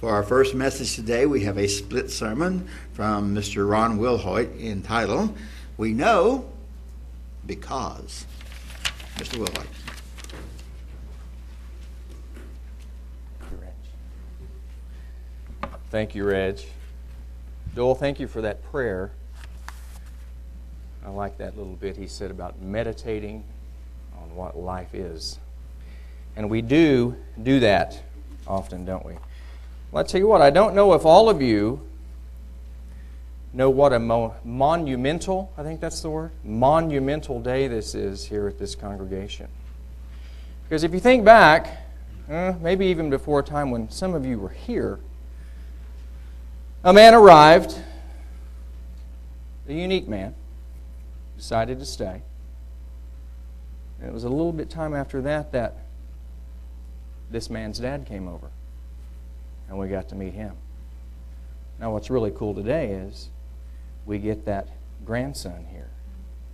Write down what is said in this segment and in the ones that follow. For our first message today, we have a split sermon from Mr. Ron Wilhoit entitled, We Know Because. Mr. Wilhoit. Thank you, Reg. Joel, thank you for that prayer. I like that little bit he said about meditating on what life is. And we do that often, don't we? Well, I tell you what, I don't know if all of you know what a monumental, I think that's the word, monumental day this is here at this congregation. Because if you think back, maybe even before a time when some of you were here, a man arrived, a unique man, decided to stay. And it was a little bit time after that this man's dad came over. And we got to meet him. Now what's really cool today is we get that grandson here,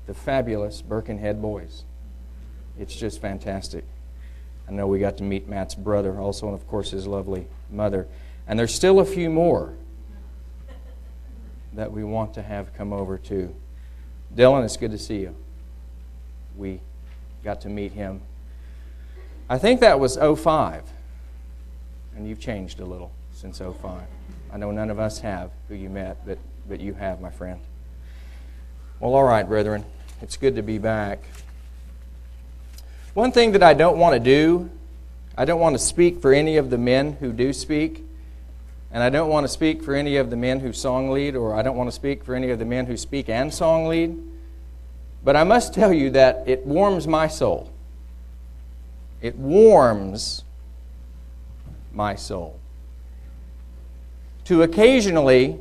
the fabulous Birkenhead boys. It's just fantastic. I know we got to meet Matt's brother also, and of course his lovely mother. And there's still a few more that we want to have come over too. Dylan, it's good to see you. We got to meet him. I think that was 2005. And you've changed a little since 2005. I know none of us have who you met, but you have, my friend. Well, all right, brethren. It's good to be back. One thing that I don't want to do, I don't want to speak for any of the men who do speak, and I don't want to speak for any of the men who song lead, or I don't want to speak for any of the men who speak and song lead, but I must tell you that it warms my soul. It warms my soul to occasionally,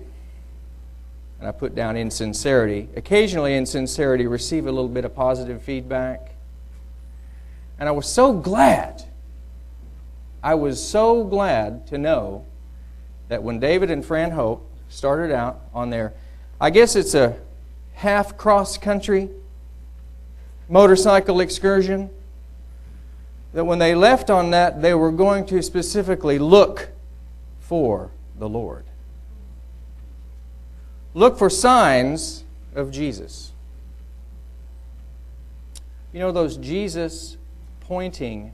and I put down insincerity, occasionally insincerity, receive a little bit of positive feedback. And I was so glad to know that when David and Fran Hope started out on their, I guess it's a half cross-country motorcycle excursion, that when they left on that, they were going to specifically look for the Lord. Look for signs of Jesus. You know, those Jesus-pointing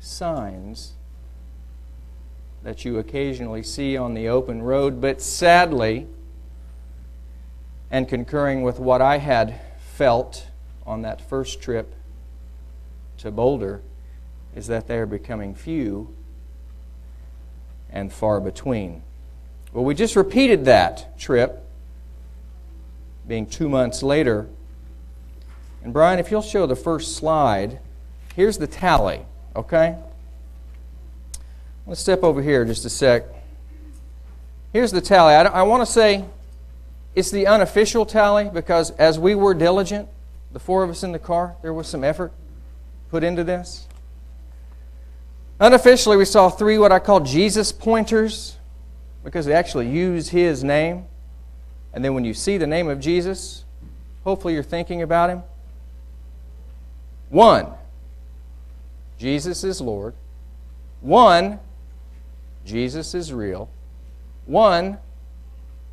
signs that you occasionally see on the open road, but sadly, and concurring with what I had felt on that first trip to Boulder, is that they are becoming few and far between. Well, we just repeated that trip, being 2 months later. And Brian, if you'll show the first slide, here's the tally, okay? Let's step over here just a sec. Here's the tally. I want to say it's the unofficial tally because as we were diligent, the four of us in the car, there was some effort put into this. Unofficially, we saw three what I call Jesus pointers because they actually use His name. And then when you see the name of Jesus, hopefully you're thinking about Him. 1, Jesus is Lord. 1, Jesus is real. 1,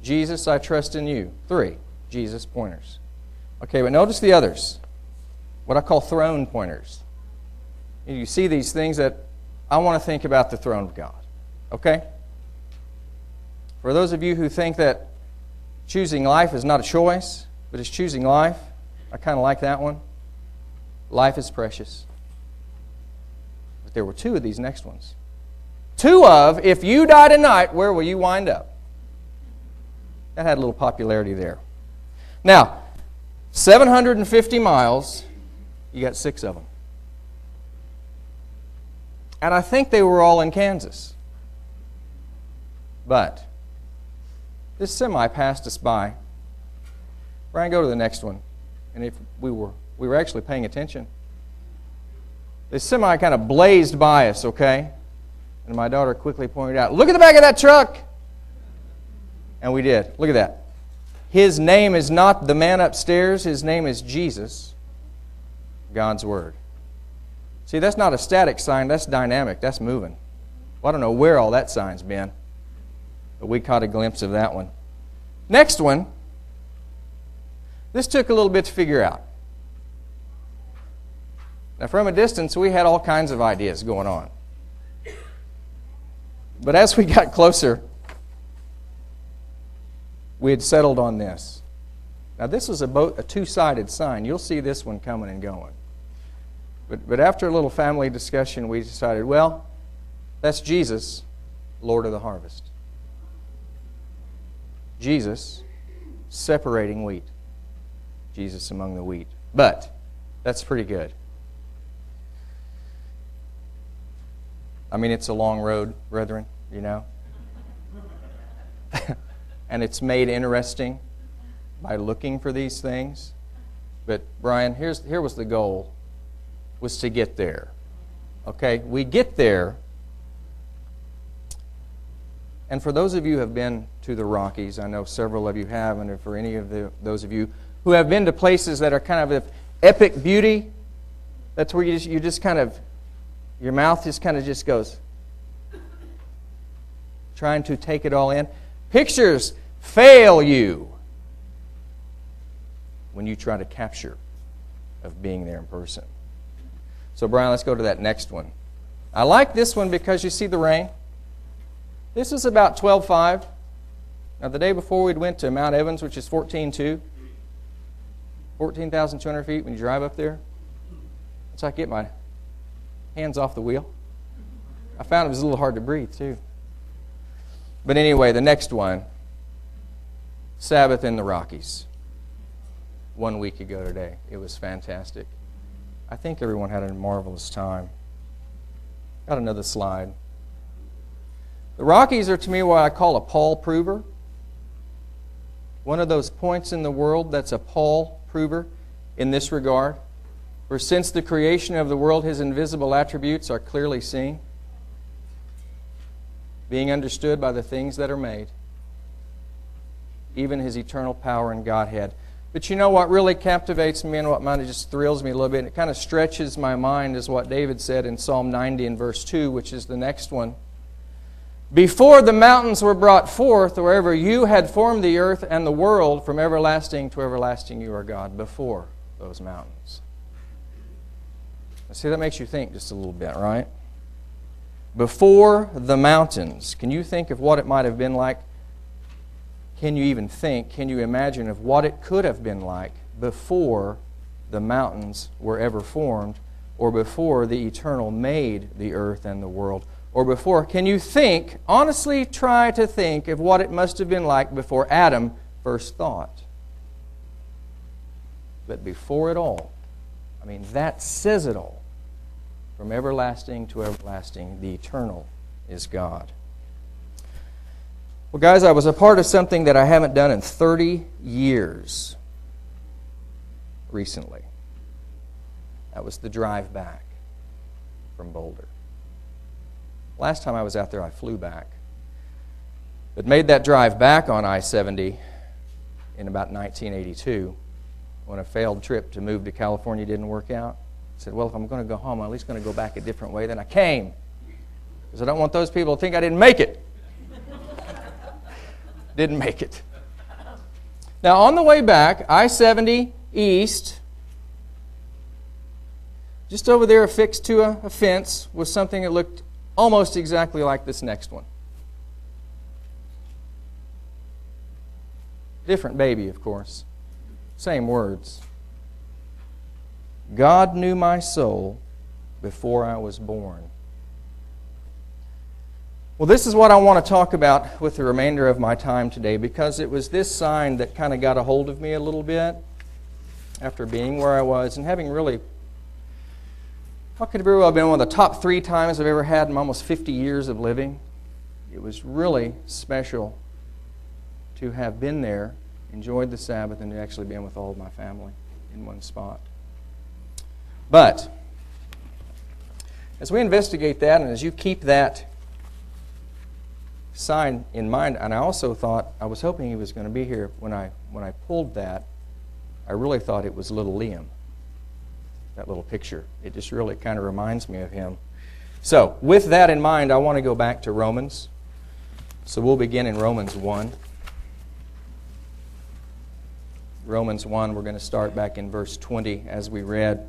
Jesus, I trust in you. 3, Jesus pointers. Okay, but notice the others, what I call throne pointers. You see these things that I want to think about the throne of God, okay? For those of you who think that choosing life is not a choice, but it's choosing life, I kind of like that one. Life is precious. But there were 2 of these next ones. 2 of, if you die tonight, where will you wind up? That had a little popularity there. Now, 750 miles, you got 6 of them. And I think they were all in Kansas. But this semi passed us by. Brian, go to the next one. And if we were actually paying attention. This semi kind of blazed by us, okay? And my daughter quickly pointed out, look at the back of that truck! And we did. Look at that. His name is not the man upstairs. His name is Jesus, God's Word. See, that's not a static sign. That's dynamic. That's moving. Well, I don't know where all that sign's been. but we caught a glimpse of that one. Next one, this took a little bit to figure out. Now, from a distance, we had all kinds of ideas going on. But as we got closer, we had settled on this. Now, this was a two-sided sign. You'll see this one coming and going. But after a little family discussion, we decided, well, that's Jesus, Lord of the harvest. Jesus separating wheat. Jesus among the wheat. But that's pretty good. I mean, it's a long road, brethren, you know. And it's made interesting by looking for these things. But, Brian, here was the goal, was to get there. Okay, we get there. And for those of you who have been to the Rockies, I know several of you have, and for any of those of you who have been to places that are kind of epic beauty, that's where you just kind of, your mouth just kind of just goes, trying to take it all in. Pictures fail you when you try to capture of being there in person. So, Brian, let's go to that next one. I like this one because you see the rain. This is about 12:5. Now, the day before we went to Mount Evans, which is 14.2, 14,200 feet when you drive up there. That's how I get my hands off the wheel. I found it was a little hard to breathe, too. But anyway, the next one, Sabbath in the Rockies. 1 week ago today. It was fantastic. I think everyone had a marvelous time. Got another slide. The Rockies are, to me, what I call a Paul prover. One of those points in the world that's a Paul prover in this regard. For since the creation of the world, his invisible attributes are clearly seen, being understood by the things that are made, even his eternal power and Godhead. But you know what really captivates me and what kind of just thrills me a little bit, and it kind of stretches my mind, is what David said in Psalm 90 and verse 2, which is the next one. Before the mountains were brought forth, wherever you had formed the earth and the world, from everlasting to everlasting you are God, before those mountains. See, that makes you think just a little bit, right? Before the mountains. Can you think of what it might have been like? Can you even think? Can you imagine of what it could have been like before the mountains were ever formed, or before the eternal made the earth and the world, or before? Can you think, honestly try to think of what it must have been like before Adam first thought? But before it all, I mean, that says it all. From everlasting to everlasting, the eternal is God. Well, guys, I was a part of something that I haven't done in 30 years recently. That was the drive back from Boulder. Last time I was out there, I flew back. But made that drive back on I-70 in about 1982 when a failed trip to move to California didn't work out. I said, well, if I'm going to go home, I'm at least going to go back a different way than I came, because I don't want those people to think I didn't make it. Didn't make it. Now, on the way back, I-70 east, just over there affixed to a fence was something that looked almost exactly like this next one. Different baby, of course. Same words. God knew my soul before I was born. Well, this is what I want to talk about with the remainder of my time today, because it was this sign that kind of got a hold of me a little bit after being where I was and having really, what could very well have been one of the top 3 times I've ever had in almost 50 years of living. It was really special to have been there, enjoyed the Sabbath, and to actually been with all of my family in one spot. But as we investigate that, and as you keep that sign in mind, and I also thought, I was hoping he was going to be here when I pulled that. I really thought it was little Liam, that little picture. It just really kind of reminds me of him. So with that in mind, I want to go back to Romans So we'll begin in Romans 1. Romans 1, we're going to start back in verse 20 as we read.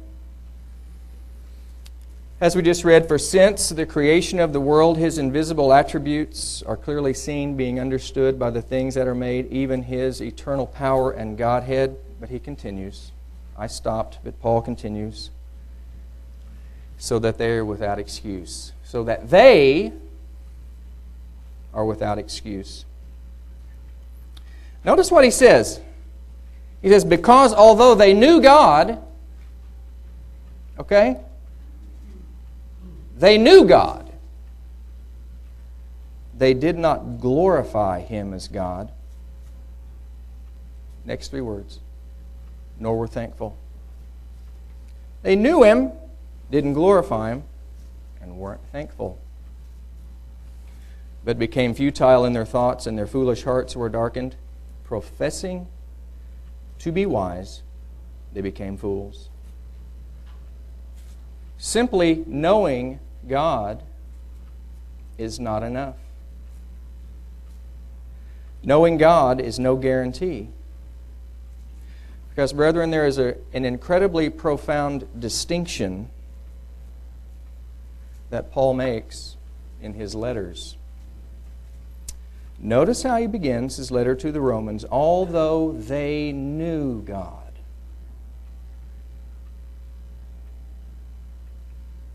As we just read, for since the creation of the world, His invisible attributes are clearly seen, being understood by the things that are made, even His eternal power and Godhead. But he continues. I stopped, but Paul continues. So that they are without excuse. So that they are without excuse. Notice what he says. He says, because although they knew God, okay? They knew God. They did not glorify Him as God. Next three words. Nor were thankful. They knew Him, didn't glorify Him, and weren't thankful. But became futile in their thoughts, and their foolish hearts were darkened. Professing to be wise, they became fools. Simply knowing God is not enough. Knowing God is no guarantee. Because, brethren, there is an incredibly profound distinction that Paul makes in his letters. Notice how he begins his letter to the Romans, although they knew God.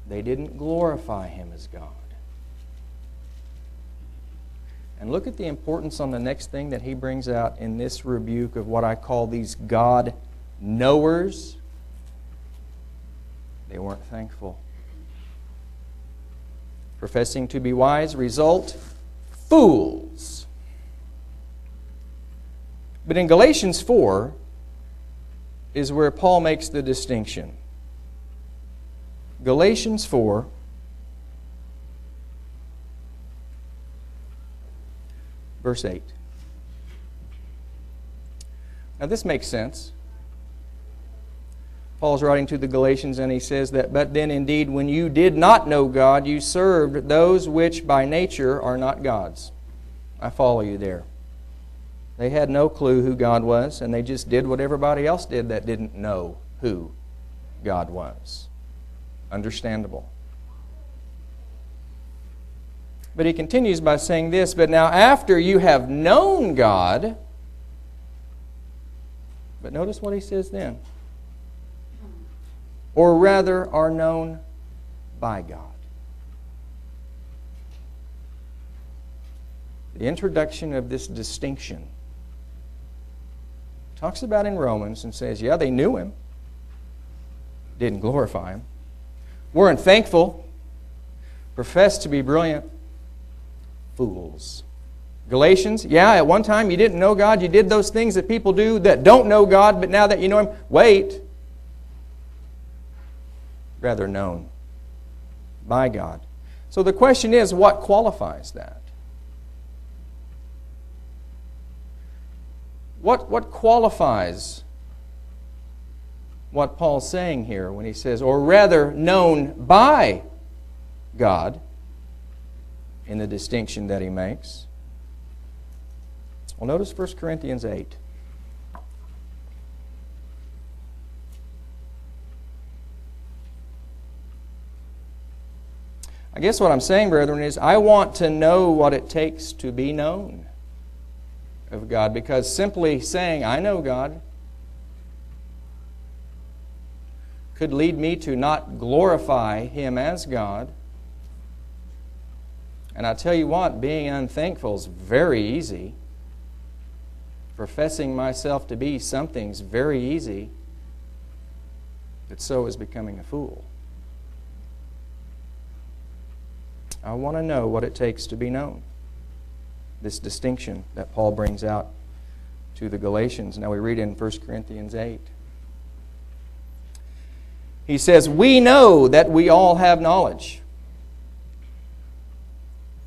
They didn't glorify Him as God. And look at the importance on the next thing that he brings out in this rebuke of what I call these God-knowers. They weren't thankful. Professing to be wise, result, fools. But in Galatians 4 is where Paul makes the distinction. Galatians 4, verse 8. Now this makes sense. Paul's writing to the Galatians and he says that, but then indeed when you did not know God, you served those which by nature are not God's. I follow you there. They had no clue who God was, and they just did what everybody else did that didn't know who God was. Understandable. But he continues by saying this, but now after you have known God, but notice what he says then, or rather are known by God. The introduction of this distinction talks about in Romans and says, yeah, they knew Him, didn't glorify Him, weren't thankful, professed to be brilliant, fools. Galatians, yeah, at one time you didn't know God. You did those things that people do that don't know God, but now that you know Him, wait. Rather known by God. So the question is, what qualifies that? What qualifies what Paul's saying here when he says, or rather known by God, in the distinction that he makes? Well, notice 1 Corinthians 8. I guess what I'm saying, brethren, is I want to know what it takes to be known of God, because simply saying, I know God, could lead me to not glorify Him as God. And I tell you what, being unthankful is very easy. Professing myself to be something's very easy. But so is becoming a fool. I want to know what it takes to be known. This distinction that Paul brings out to the Galatians. Now we read in 1 Corinthians 8. He says, we know that we all have knowledge.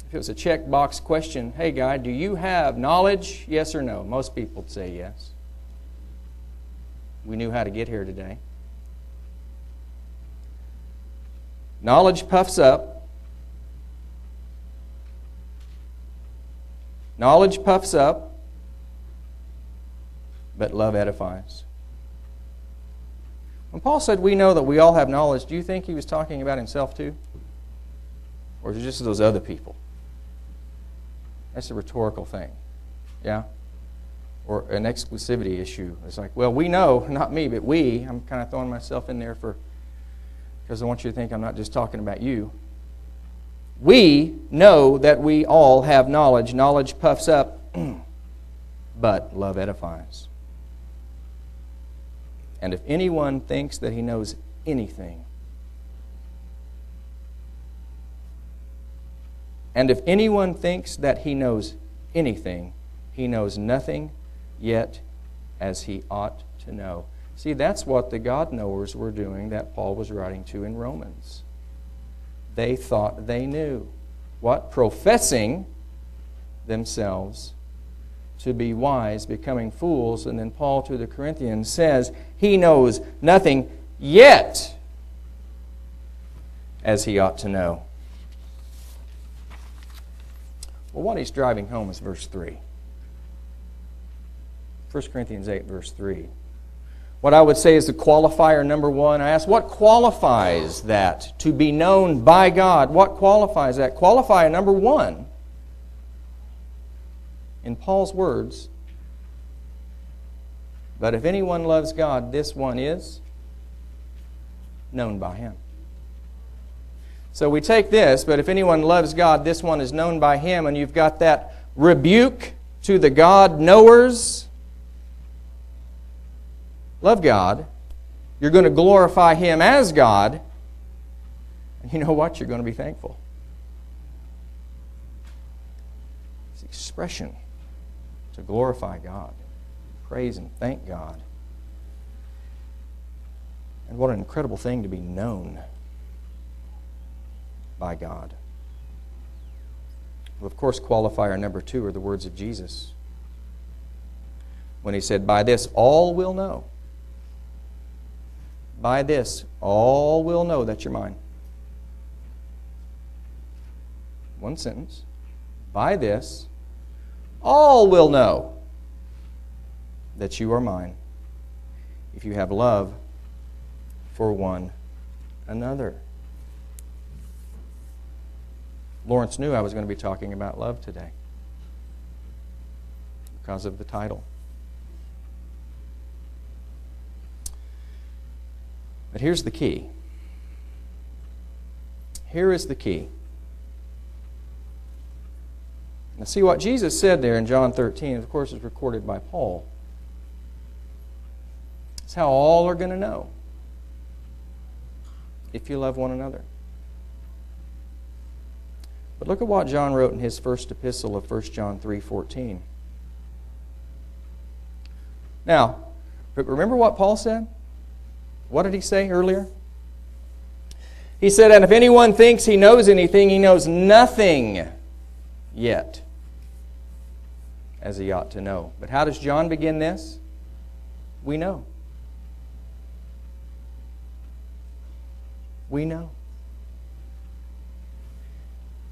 If it was a checkbox question, hey guy, do you have knowledge? Yes or no? Most people would say yes. We knew how to get here today. Knowledge puffs up, Knowledge puffs up, but love edifies. When Paul said we know that we all have knowledge, do you think he was talking about himself too? Or just those other people? That's a rhetorical thing. Yeah? Or an exclusivity issue. It's like, well, we know, not me, but we. I'm kind of throwing myself in there because I want you to think I'm not just talking about you. We know that we all have knowledge. Knowledge puffs up, but love edifies. And if anyone thinks that he knows anything, he knows nothing yet as he ought to know. See, that's what the God-knowers were doing that Paul was writing to in Romans. They thought they knew. What? Professing themselves to be wise, becoming fools. And then Paul to the Corinthians says, he knows nothing yet as he ought to know. Well, what he's driving home is verse 3. 1 Corinthians 8, verse 3. What I would say is the qualifier number one. I ask, what qualifies that to be known by God? What qualifies that? Qualifier number one, in Paul's words, but if anyone loves God, this one is known by him. So we take this, but if anyone loves God, this one is known by him, and you've got that rebuke to the God-knowers. Love God. You're going to glorify Him as God. And you know what? You're going to be thankful. It's expression to glorify God. Praise and thank God. And what an incredible thing to be known by God. Well, of course, qualifier number two are the words of Jesus. When He said, by this all will know. By this, all will know that you're mine. One sentence. By this, all will know that you are mine if you have love for one another. Lawrence knew I was going to be talking about love today because of the title. But here's the key. Here is the key. Now see what Jesus said there in John 13, of course, is recorded by Paul. It's how all are going to know if you love one another. But look at what John wrote in his first epistle of 1 John 3:14. Now, remember what Paul said? What did he say earlier? He said, and if anyone thinks he knows anything, he knows nothing yet as he ought to know. But how does John begin this? We know. We know.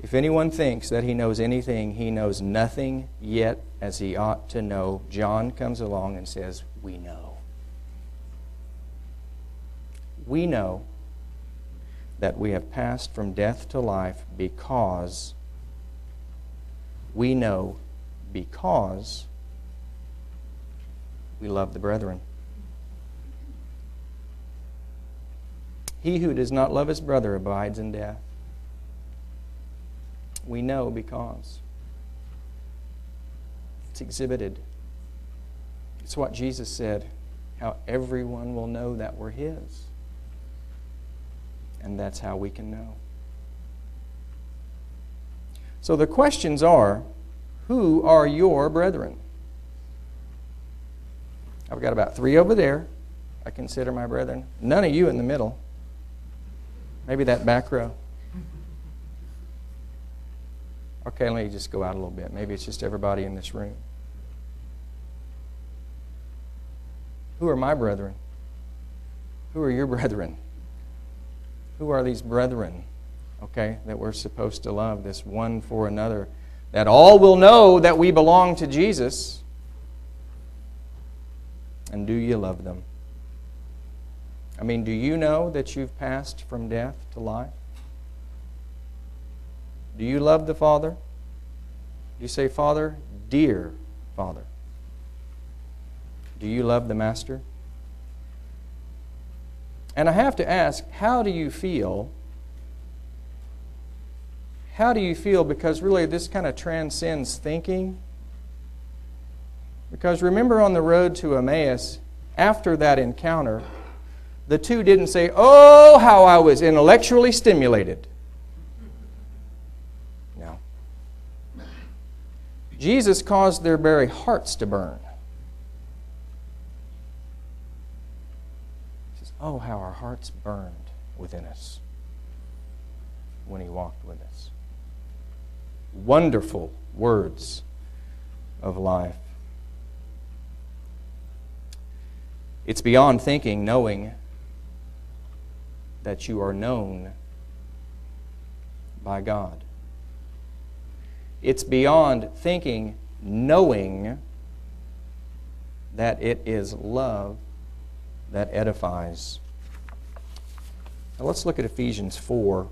If anyone thinks that he knows anything, he knows nothing yet as he ought to know. John comes along and says, we know. We know that we have passed from death to life because we know because we love the brethren. He who does not love his brother abides in death. We know because it's exhibited. It's what Jesus said, how everyone will know that we're His. And that's how we can know. So the questions are, who are your brethren? I've got about 3 over there. I consider my brethren. None of you in the middle. Maybe that back row. Okay, let me just go out a little bit. Maybe it's just everybody in this room. Who are my brethren? Who are your brethren? Who are these brethren, okay, that we're supposed to love, this one for another? that all will know that we belong to Jesus. And do you love them? I mean, do you know that you've passed from death to life? Do you love the Father? Do you say, Father, dear Father? Do you love the Master? And I have to ask, how do you feel? How do you feel? Because really this kind of transcends thinking. Because remember on the road to Emmaus, after that encounter, the two didn't say, oh, how I was intellectually stimulated. No. Jesus caused their very hearts to burn. He says, oh, how our hearts burned within us when He walked with us. Wonderful words of life. It's beyond thinking, knowing that you are known by God. It's beyond thinking, knowing that it is love that edifies. Now let's look at Ephesians 4.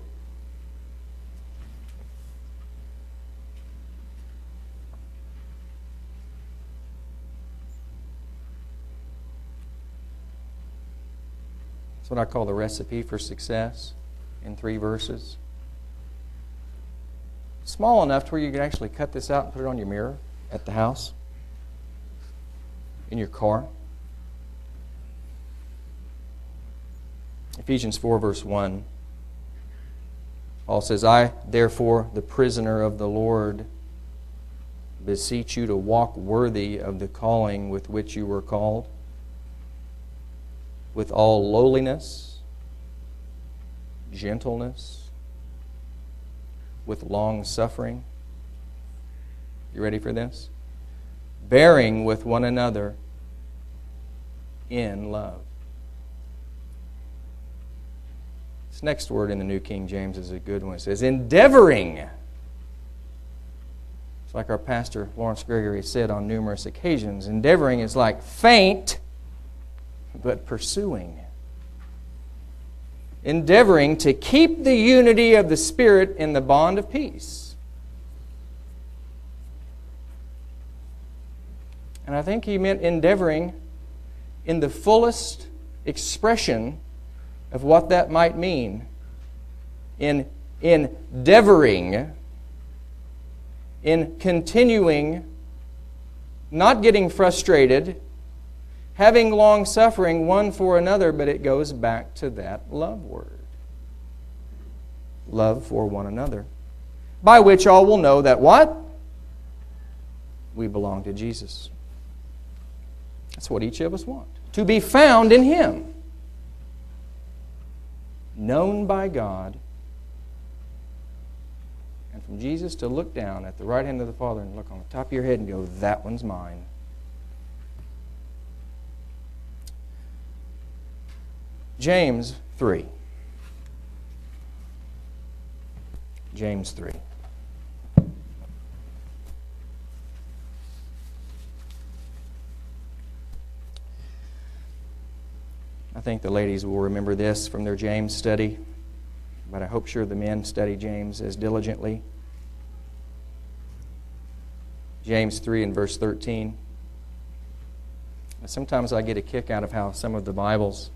That's what I call the recipe for success in 3 verses. Small enough to where you can actually cut this out and put it on your mirror at the house, in your car. Ephesians 4, verse 1. Paul says, I, therefore, the prisoner of the Lord, beseech you to walk worthy of the calling with which you were called, with all lowliness, gentleness, with long suffering. You ready for this? Bearing with one another in love. This next word in the New King James is a good one. It says, endeavoring. It's like our pastor Lawrence Gregory said on numerous occasions, endeavoring is like faint, but pursuing. Endeavoring to keep the unity of the Spirit in the bond of peace. And I think he meant endeavoring in the fullest expression of what that might mean. In endeavoring, in continuing, not getting frustrated, having long-suffering one for another, but it goes back to that love word. Love for one another. By which all will know that what? We belong to Jesus. That's what each of us want. To be found in Him. Known by God. And from Jesus to look down at the right hand of the Father and look on the top of your head and go, that one's mine. James 3. James 3. I think the ladies will remember this from their James study, but I hope sure the men study James as diligently. James 3 and verse 13. Sometimes I get a kick out of how some of the Bibles,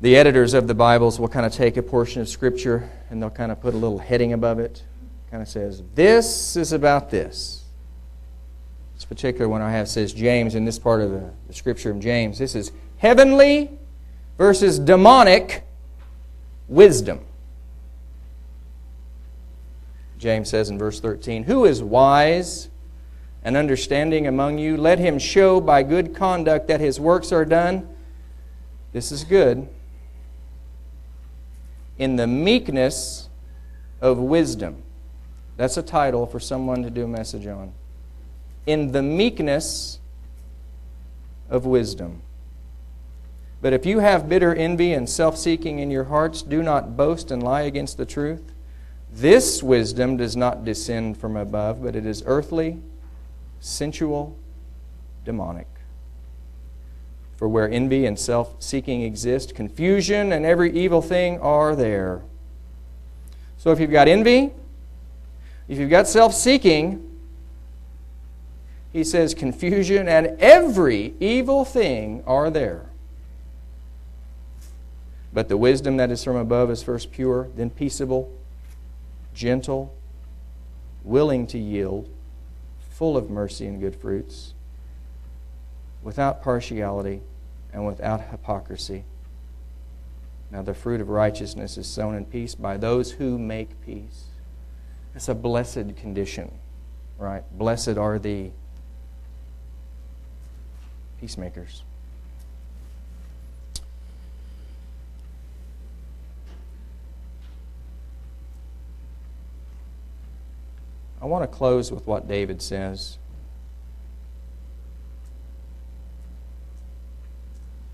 the editors of the Bibles will kind of take a portion of Scripture and they'll kind of put a little heading above it. It kind of says, this is about this. This particular one I have says James, in this part of the Scripture of James, this is heavenly versus demonic wisdom. James says in verse 13, who is wise and understanding among you? Let him show by good conduct that his works are done. This is good. In the meekness of wisdom. That's a title for someone to do a message on. In the meekness of wisdom. But if you have bitter envy and self-seeking in your hearts, do not boast and lie against the truth. This wisdom does not descend from above, but it is earthly, sensual, demonic. For where envy and self-seeking exist, confusion and every evil thing are there. So if you've got envy, if you've got self-seeking, he says confusion and every evil thing are there. But the wisdom that is from above is first pure, then peaceable, gentle, willing to yield, full of mercy and good fruits, without partiality and without hypocrisy. Now the fruit of righteousness is sown in peace by those who make peace. It's a blessed condition, right? Blessed are the peacemakers. I want to close with what David says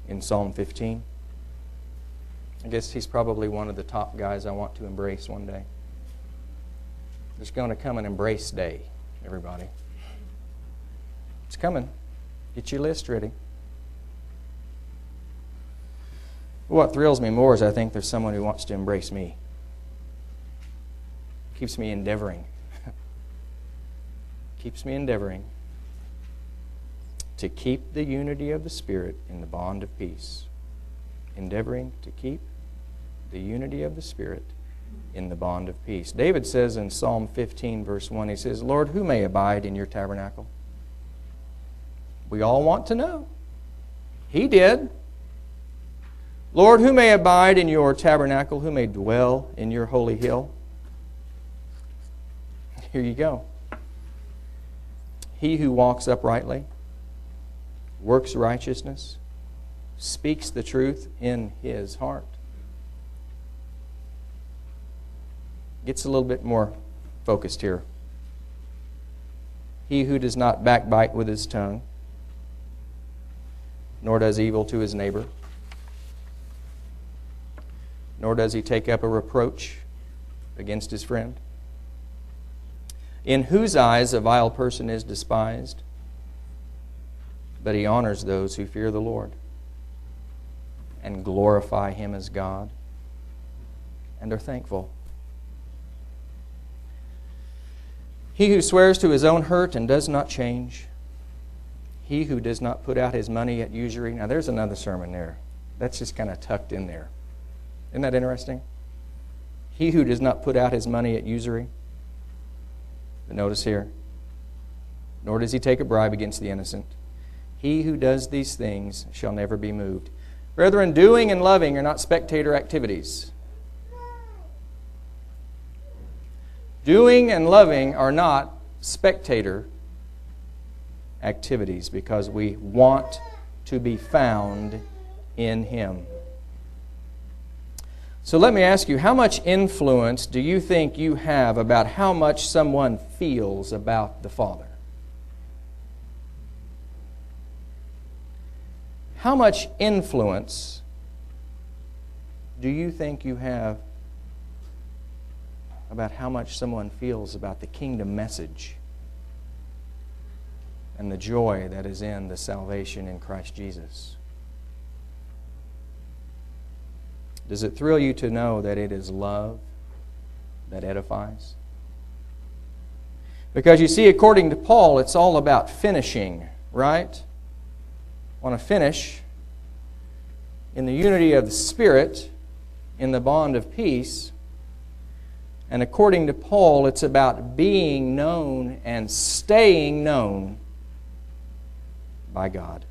in Psalm 15. I guess he's probably one of the top guys I want to embrace one day. There's going to come an embrace day, everybody. It's coming. Get your list ready. What thrills me more is I think there's someone who wants to embrace me. Keeps me endeavoring. Keeps me endeavoring to keep the unity of the Spirit in the bond of peace. Endeavoring to keep the unity of the Spirit in the bond of peace. David says in Psalm 15, verse 1, he says, Lord, who may abide in your tabernacle? We all want to know. He did. Lord, who may abide in your tabernacle? Who may dwell in your holy hill? Here you go. He who walks uprightly, works righteousness, speaks the truth in his heart. Gets a little bit more focused here. He who does not backbite with his tongue, nor does evil to his neighbor, nor does he take up a reproach against his friend, in whose eyes a vile person is despised, but he honors those who fear the Lord and glorify him as God and are thankful. He who swears to his own hurt and does not change, he who does not put out his money at usury. Now there's another sermon there. That's just kind of tucked in there. Isn't that interesting? He who does not put out his money at usury. But notice here, nor does he take a bribe against the innocent. He who does these things shall never be moved. Brethren, doing and loving are not spectator activities. Doing and loving are not spectator activities because we want to be found in him. So let me ask you, how much influence do you think you have about how much someone feels about the Father? How much influence do you think you have about how much someone feels about the kingdom message and the joy that is in the salvation in Christ Jesus? Does it thrill you to know that it is love that edifies? Because you see, according to Paul, it's all about finishing, right? I want to finish in the unity of the Spirit, in the bond of peace. And according to Paul, it's about being known and staying known by God.